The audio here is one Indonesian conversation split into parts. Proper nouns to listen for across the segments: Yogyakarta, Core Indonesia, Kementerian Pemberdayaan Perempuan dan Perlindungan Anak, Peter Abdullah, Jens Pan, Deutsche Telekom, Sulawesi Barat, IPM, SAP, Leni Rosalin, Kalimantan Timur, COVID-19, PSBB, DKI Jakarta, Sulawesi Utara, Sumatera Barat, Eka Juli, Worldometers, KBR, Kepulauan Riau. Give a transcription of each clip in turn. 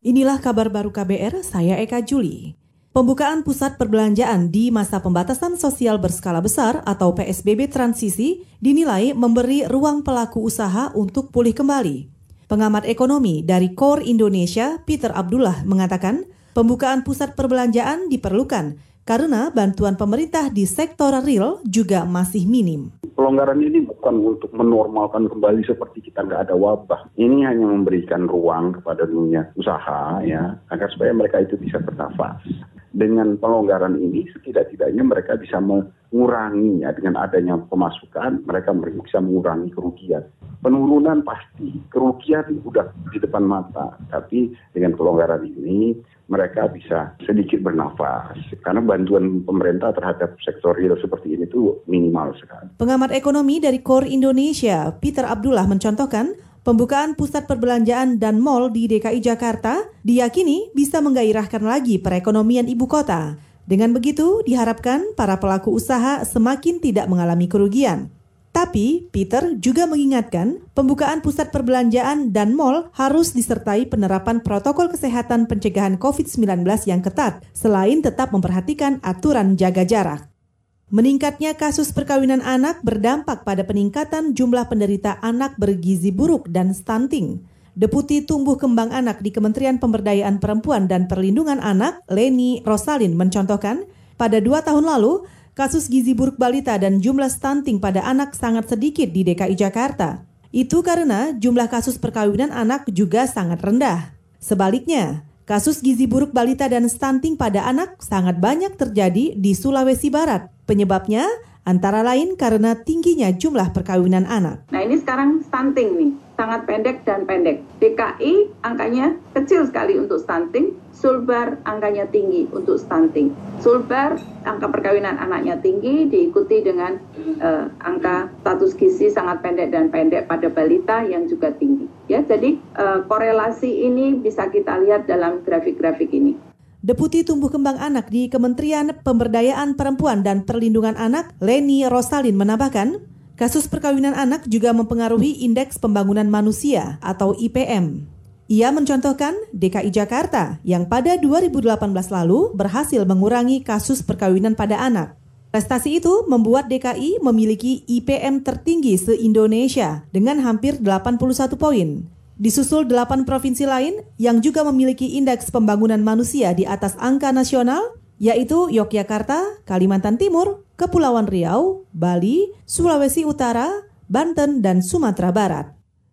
Inilah kabar baru KBR, saya Eka Juli. Pembukaan pusat perbelanjaan di masa pembatasan sosial berskala besar atau PSBB transisi dinilai memberi ruang pelaku usaha untuk pulih kembali. Pengamat ekonomi dari Core Indonesia, Peter Abdullah, mengatakan pembukaan pusat perbelanjaan diperlukan karena bantuan pemerintah di sektor real juga masih minim. Pelonggaran ini bukan untuk menormalkan kembali seperti kita nggak ada wabah. Ini hanya memberikan ruang kepada dunia usaha ya agar supaya mereka itu bisa bernafas. Dengan pelonggaran ini setidak-tidaknya mereka bisa mengurangi ya, dengan adanya pemasukan mereka bisa mengurangi kerugian. Penurunan pasti, kerugian udah di depan mata. Tapi dengan pelonggaran ini mereka bisa sedikit bernafas karena bantuan pemerintah terhadap sektor real seperti ini tuh minimal sekali. Pengamat ekonomi dari Core Indonesia, Peter Abdullah mencontohkan pembukaan pusat perbelanjaan dan mal di DKI Jakarta diyakini bisa menggairahkan lagi perekonomian ibu kota. Dengan begitu, diharapkan para pelaku usaha semakin tidak mengalami kerugian. Tapi, Peter juga mengingatkan pembukaan pusat perbelanjaan dan mal harus disertai penerapan protokol kesehatan pencegahan COVID-19 yang ketat, selain tetap memperhatikan aturan jaga jarak. Meningkatnya kasus perkawinan anak berdampak pada peningkatan jumlah penderita anak bergizi buruk dan stunting. Deputi Tumbuh Kembang Anak di Kementerian Pemberdayaan Perempuan dan Perlindungan Anak, Leni Rosalin, mencontohkan, pada 2 tahun lalu, kasus gizi buruk balita dan jumlah stunting pada anak sangat sedikit di DKI Jakarta. Itu karena jumlah kasus perkawinan anak juga sangat rendah. Sebaliknya, kasus gizi buruk balita dan stunting pada anak sangat banyak terjadi di Sulawesi Barat. Penyebabnya antara lain karena tingginya jumlah perkawinan anak. Nah ini sekarang stunting nih, sangat pendek dan pendek. DKI angkanya kecil sekali untuk stunting, Sulbar angkanya tinggi untuk stunting. Sulbar angka perkawinan anaknya tinggi diikuti dengan angka status gizi sangat pendek dan pendek pada balita yang juga tinggi. Ya, jadi korelasi ini bisa kita lihat dalam grafik-grafik ini. Deputi Tumbuh Kembang Anak di Kementerian Pemberdayaan Perempuan dan Perlindungan Anak, Leni Rosalin menambahkan, kasus perkawinan anak juga mempengaruhi Indeks Pembangunan Manusia atau IPM. Ia mencontohkan DKI Jakarta yang pada 2018 lalu berhasil mengurangi kasus perkawinan pada anak. Prestasi itu membuat DKI memiliki IPM tertinggi se-Indonesia dengan hampir 81 poin. Disusul 8 provinsi lain yang juga memiliki indeks pembangunan manusia di atas angka nasional, yaitu Yogyakarta, Kalimantan Timur, Kepulauan Riau, Bali, Sulawesi Utara, Banten, dan Sumatera Barat.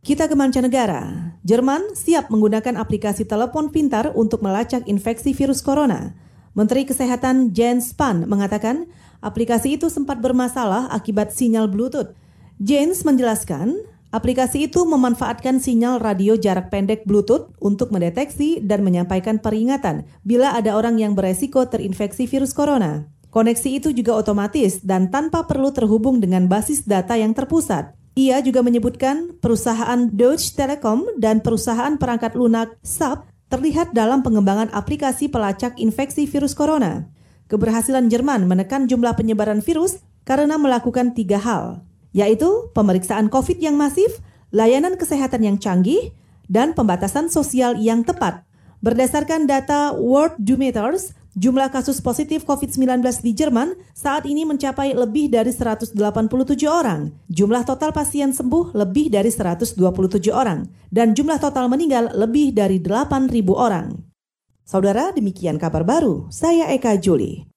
Kita ke mancanegara. Jerman siap menggunakan aplikasi telepon pintar untuk melacak infeksi virus corona. Menteri Kesehatan Jens Pan mengatakan aplikasi itu sempat bermasalah akibat sinyal Bluetooth. Jens menjelaskan, aplikasi itu memanfaatkan sinyal radio jarak pendek Bluetooth untuk mendeteksi dan menyampaikan peringatan bila ada orang yang beresiko terinfeksi virus corona. Koneksi itu juga otomatis dan tanpa perlu terhubung dengan basis data yang terpusat. Ia juga menyebutkan perusahaan Deutsche Telekom dan perusahaan perangkat lunak SAP terlihat dalam pengembangan aplikasi pelacak infeksi virus corona. Keberhasilan Jerman menekan jumlah penyebaran virus karena melakukan 3 hal. Yaitu pemeriksaan COVID yang masif, layanan kesehatan yang canggih, dan pembatasan sosial yang tepat. Berdasarkan data Worldometers, jumlah kasus positif COVID-19 di Jerman saat ini mencapai lebih dari 187 orang. Jumlah total pasien sembuh lebih dari 127 orang. Dan jumlah total meninggal lebih dari 8.000 orang. Saudara, demikian kabar baru. Saya Eka Juli.